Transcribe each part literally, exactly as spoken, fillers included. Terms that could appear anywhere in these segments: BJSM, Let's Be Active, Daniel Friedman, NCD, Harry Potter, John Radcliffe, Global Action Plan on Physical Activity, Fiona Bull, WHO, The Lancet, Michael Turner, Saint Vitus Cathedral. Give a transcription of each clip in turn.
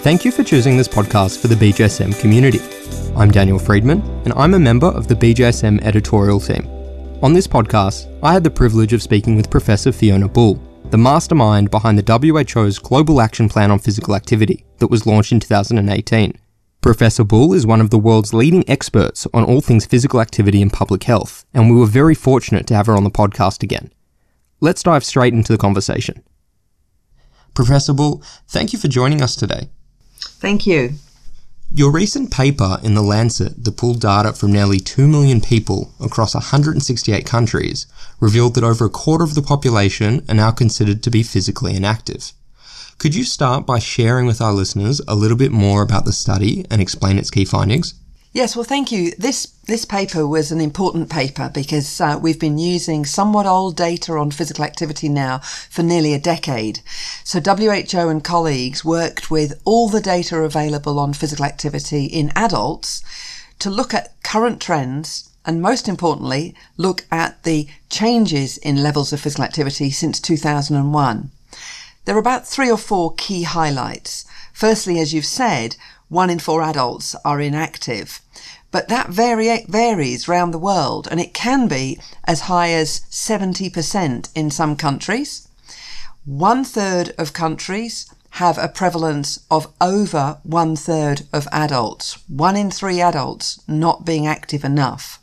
Thank you for choosing this podcast for the B J S M community. I'm Daniel Friedman, and I'm a member of the B J S M editorial team. On this podcast, I had the privilege of speaking with Professor Fiona Bull, the mastermind behind the W H O's Global Action Plan on Physical Activity that was launched in two thousand eighteen. Professor Bull is one of the world's leading experts on all things physical activity and public health, and we were very fortunate to have her on the podcast again. Let's dive straight into the conversation. Professor Bull, thank you for joining us today. Thank you. Your recent paper in The Lancet that pulled data from nearly two million people across one hundred sixty-eight countries revealed that over a quarter of the population are now considered to be physically inactive. Could you start by sharing with our listeners a little bit more about the study and explain its key findings? Yes, well, thank you. This this paper was an important paper because uh, we've been using somewhat old data on physical activity now for nearly a decade. So W H O and colleagues worked with all the data available on physical activity in adults to look at current trends and, most importantly, look at the changes in levels of physical activity since two thousand one. There are about three or four key highlights. Firstly, as you've said, one in four adults are inactive. But that vari- varies around the world, and it can be as high as seventy percent in some countries. One third of countries have a prevalence of over one third of adults, one in three adults not being active enough.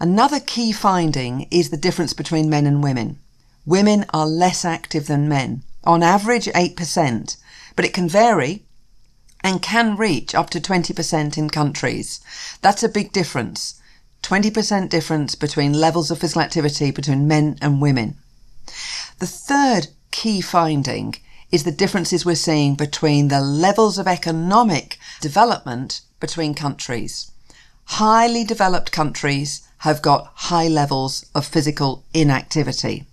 Another key finding is the difference between men and women. Women are less active than men, on average eight percent, but it can vary and can reach up to twenty percent in countries. That's a big difference, twenty percent difference between levels of physical activity between men and women. The third key finding is the differences we're seeing between the levels of economic development between countries. Highly developed countries have got high levels of physical inactivity.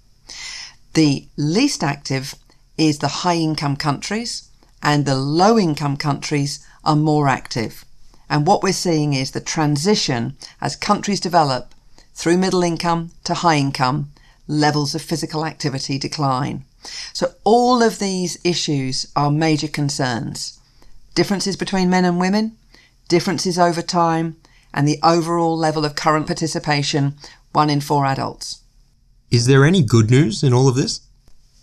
The least active is the high-income countries, and the low-income countries are more active. And what we're seeing is the transition as countries develop through middle income to high income, levels of physical activity decline. So all of these issues are major concerns. Differences between men and women, differences over time, and the overall level of current participation, one in four adults. Is there any good news in all of this?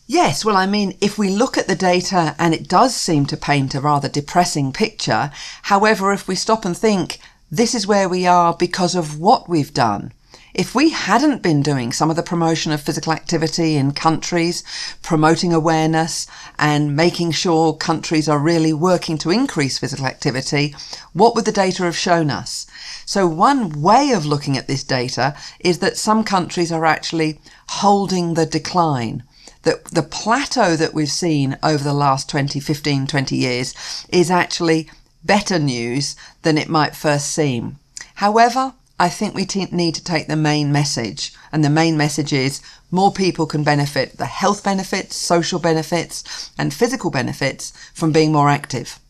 Yes, well, I mean, if we look at the data, and it does seem to paint a rather depressing picture. However, if we stop and think, this is where we are because of what we've done. If we hadn't been doing some of the promotion of physical activity in countries, promoting awareness and making sure countries are really working to increase physical activity, what would the data have shown us? So one way of looking at this data is that some countries are actually holding the decline. That the plateau that we've seen over the last twenty, fifteen, twenty years is actually better news than it might first seem. However, I think we te- need to take the main message, and the main message is more people can benefit the health benefits, social benefits, and physical benefits from being more active.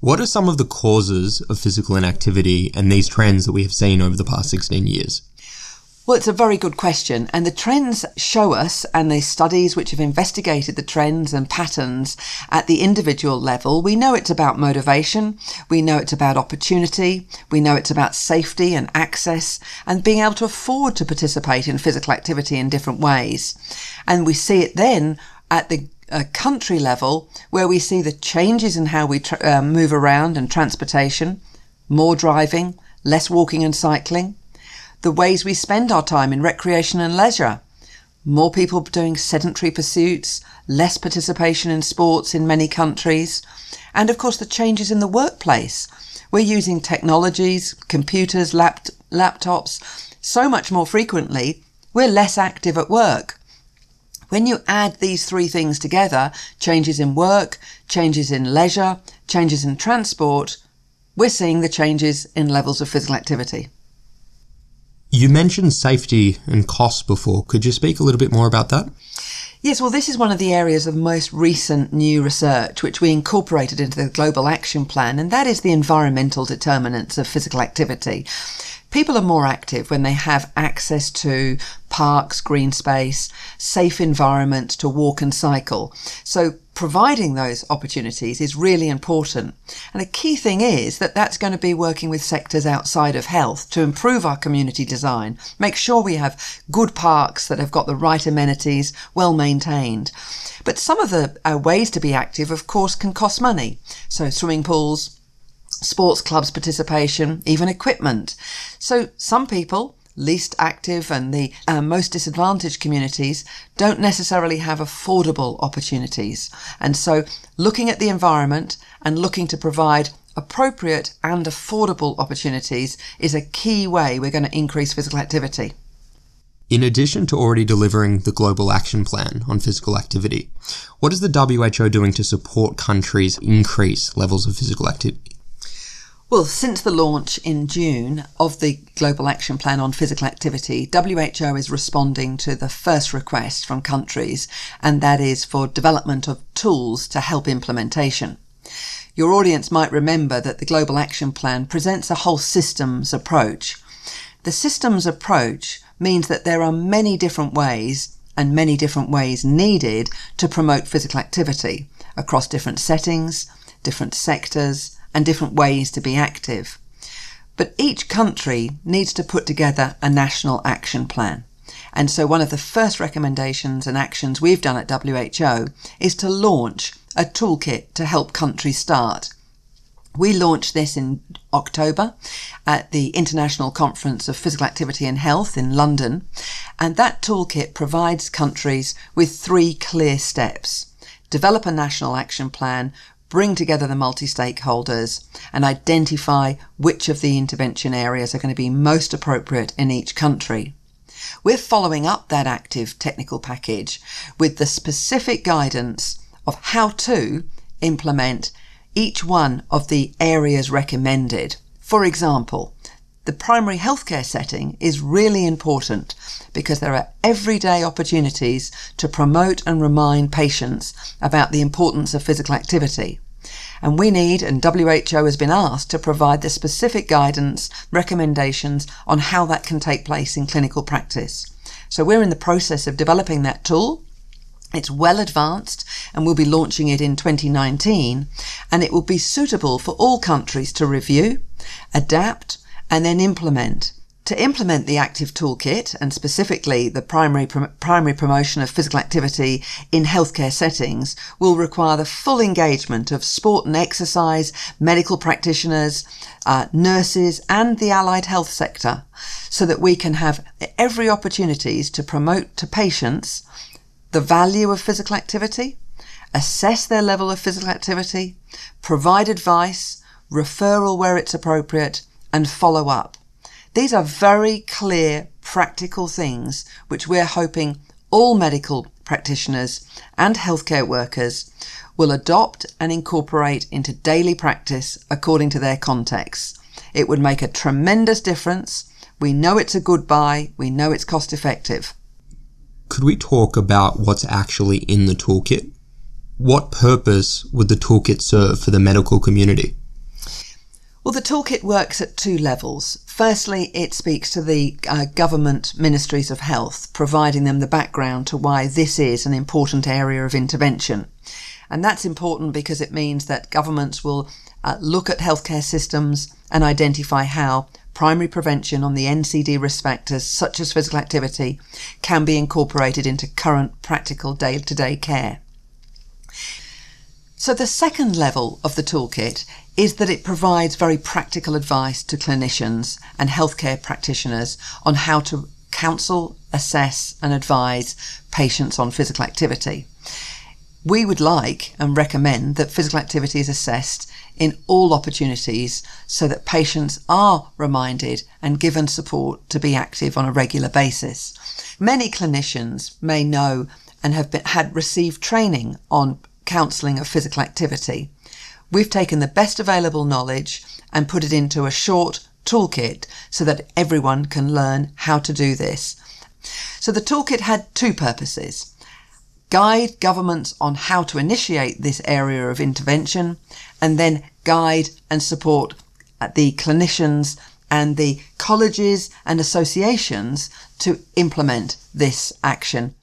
What are some of the causes of physical inactivity and these trends that we have seen over the past sixteen years? Well, it's a very good question, and the trends show us, and the studies which have investigated the trends and patterns at the individual level, we know it's about motivation, we know it's about opportunity, we know it's about safety and access and being able to afford to participate in physical activity in different ways. And we see it then at the uh, country level, where we see the changes in how we tr- uh, move around and transportation, more driving, less walking and cycling, the ways we spend our time in recreation and leisure, more people doing sedentary pursuits, less participation in sports in many countries, and of course the changes in the workplace. We're using technologies, computers, lapt- laptops so much more frequently, we're less active at work. When you add these three things together, changes in work, changes in leisure, changes in transport, we're seeing the changes in levels of physical activity. You mentioned safety and costs before. Could you speak a little bit more about that? Yes, well, this is one of the areas of most recent new research, which we incorporated into the Global Action Plan, and that is the environmental determinants of physical activity. People are more active when they have access to parks, green space, safe environment to walk and cycle. So providing those opportunities is really important. And the key thing is that that's going to be working with sectors outside of health to improve our community design, make sure we have good parks that have got the right amenities, well maintained. But some of the uh, ways to be active, of course, can cost money. So swimming pools, sports clubs participation, even equipment. So some people, least active and the uh, most disadvantaged communities, don't necessarily have affordable opportunities. And so looking at the environment and looking to provide appropriate and affordable opportunities is a key way we're going to increase physical activity. In addition to already delivering the Global Action Plan on Physical Activity, what is the W H O doing to support countries increase levels of physical activity? Well, since the launch in June of the Global Action Plan on Physical Activity, W H O is responding to the first request from countries, and that is for development of tools to help implementation. Your audience might remember that the Global Action Plan presents a whole systems approach. The systems approach means that there are many different ways and many different ways needed to promote physical activity across different settings, different sectors, and different ways to be active. But each country needs to put together a national action plan. And so one of the first recommendations and actions we've done at W H O is to launch a toolkit to help countries start. We launched this in October at the International Conference of Physical Activity and Health in London, and that toolkit provides countries with three clear steps: develop a national action plan, bring together the multi-stakeholders, and identify which of the intervention areas are going to be most appropriate in each country. We're following up that active technical package with the specific guidance of how to implement each one of the areas recommended. For example, the primary healthcare setting is really important because there are everyday opportunities to promote and remind patients about the importance of physical activity. And we need, and W H O has been asked, to provide the specific guidance, recommendations on how that can take place in clinical practice. So we're in the process of developing that tool. It's well advanced and we'll be launching it in twenty nineteen, and it will be suitable for all countries to review, adapt, and then implement. To implement the active toolkit, and specifically the primary prom- primary promotion of physical activity in healthcare settings, will require the full engagement of sport and exercise, medical practitioners, uh, nurses and the allied health sector, so that we can have every opportunities to promote to patients the value of physical activity, assess their level of physical activity, provide advice, referral where it's appropriate, and follow up. These are very clear, practical things which we're hoping all medical practitioners and healthcare workers will adopt and incorporate into daily practice according to their context. It would make a tremendous difference. We know it's a good buy. We know it's cost effective. Could we talk about what's actually in the toolkit? What purpose would the toolkit serve for the medical community? Well, the toolkit works at two levels. Firstly, it speaks to the uh, government ministries of health, providing them the background to why this is an important area of intervention. And that's important because it means that governments will uh, look at healthcare systems and identify how primary prevention on the N C D risk factors, such as physical activity, can be incorporated into current practical day-to-day care. So the second level of the toolkit is that it provides very practical advice to clinicians and healthcare practitioners on how to counsel, assess and advise patients on physical activity. We would like and recommend that physical activity is assessed in all opportunities so that patients are reminded and given support to be active on a regular basis. Many clinicians may know and have been, had received training on counselling of physical activity. We've taken the best available knowledge and put it into a short toolkit so that everyone can learn how to do this. So the toolkit had two purposes: guide governments on how to initiate this area of intervention, and then guide and support the clinicians and the colleges and associations to implement this action.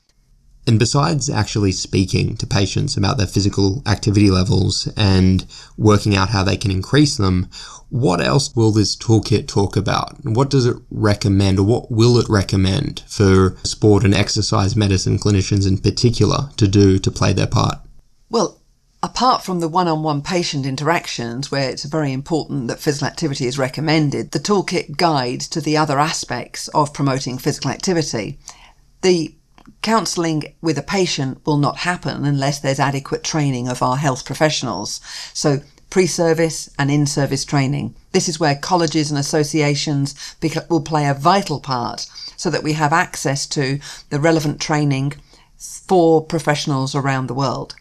And besides actually speaking to patients about their physical activity levels and working out how they can increase them, what else will this toolkit talk about? What does it recommend, or what will it recommend for sport and exercise medicine clinicians in particular to do to play their part? Well, apart from the one-on-one patient interactions, where it's very important that physical activity is recommended, the toolkit guides to the other aspects of promoting physical activity. The counselling with a patient will not happen unless there's adequate training of our health professionals. So pre-service and in-service training. This is where colleges and associations will play a vital part so that we have access to the relevant training for professionals around the world.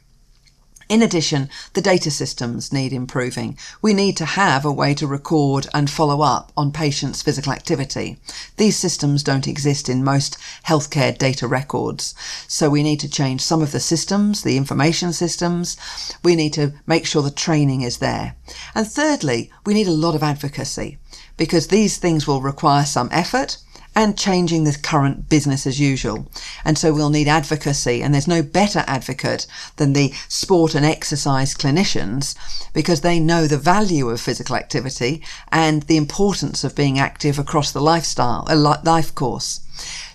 In addition, the data systems need improving. We need to have a way to record and follow up on patients' physical activity. These systems don't exist in most healthcare data records. So we need to change some of the systems, the information systems. We need to make sure the training is there. And thirdly, we need a lot of advocacy, because these things will require some effort and changing the current business as usual. And so we'll need advocacy, and there's no better advocate than the sport and exercise clinicians, because they know the value of physical activity and the importance of being active across the lifestyle, a life course.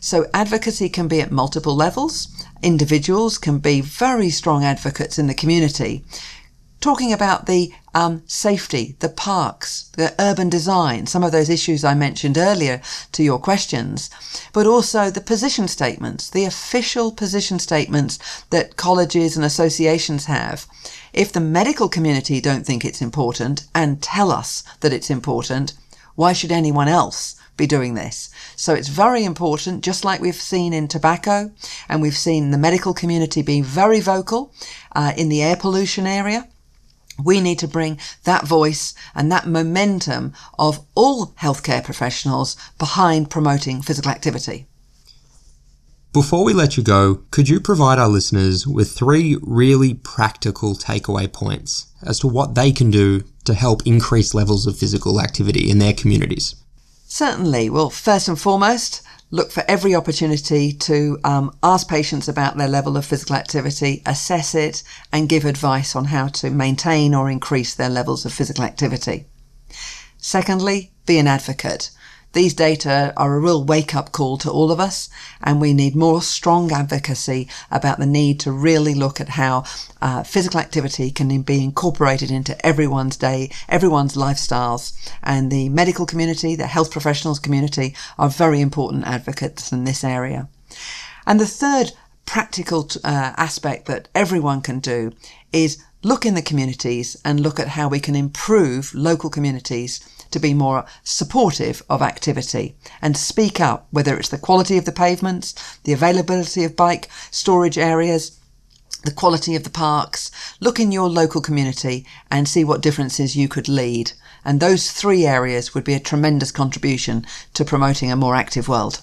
So advocacy can be at multiple levels. Individuals can be very strong advocates in the community, talking about the um, safety, the parks, the urban design, some of those issues I mentioned earlier to your questions, but also the position statements, the official position statements that colleges and associations have. If the medical community don't think it's important and tell us that it's important, why should anyone else be doing this? So it's very important, just like we've seen in tobacco, and we've seen the medical community being very vocal uh, in the air pollution area. We need to bring that voice and that momentum of all healthcare professionals behind promoting physical activity. Before we let you go, could you provide our listeners with three really practical takeaway points as to what they can do to help increase levels of physical activity in their communities? Certainly. Well, first and foremost, look for every opportunity to um, ask patients about their level of physical activity, assess it, and give advice on how to maintain or increase their levels of physical activity. Secondly, be an advocate. These data are a real wake-up call to all of us, and we need more strong advocacy about the need to really look at how uh, physical activity can be incorporated into everyone's day, everyone's lifestyles. And the medical community, the health professionals community, are very important advocates in this area. And the third practical uh, aspect that everyone can do is look in the communities and look at how we can improve local communities to be more supportive of activity, and speak up, whether it's the quality of the pavements, the availability of bike storage areas, the quality of the parks. Look in your local community and see what differences you could lead. And those three areas would be a tremendous contribution to promoting a more active world.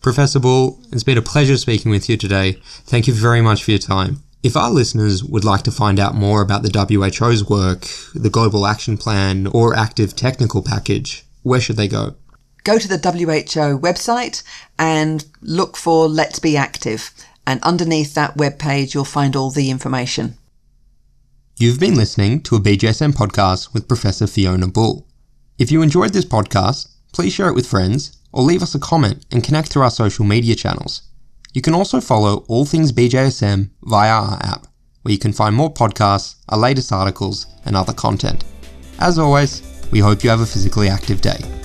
Professor Bull, it's been a pleasure speaking with you today. Thank you very much for your time. If our listeners would like to find out more about the W H O's work, the Global Action Plan, or Active Technical Package, where should they go? Go to the W H O website and look for Let's Be Active. And underneath that webpage, you'll find all the information. You've been listening to a B J S M podcast with Professor Fiona Bull. If you enjoyed this podcast, please share it with friends or leave us a comment and connect through our social media channels. You can also follow all things B J S M via our app, where you can find more podcasts, our latest articles, and other content. As always, we hope you have a physically active day.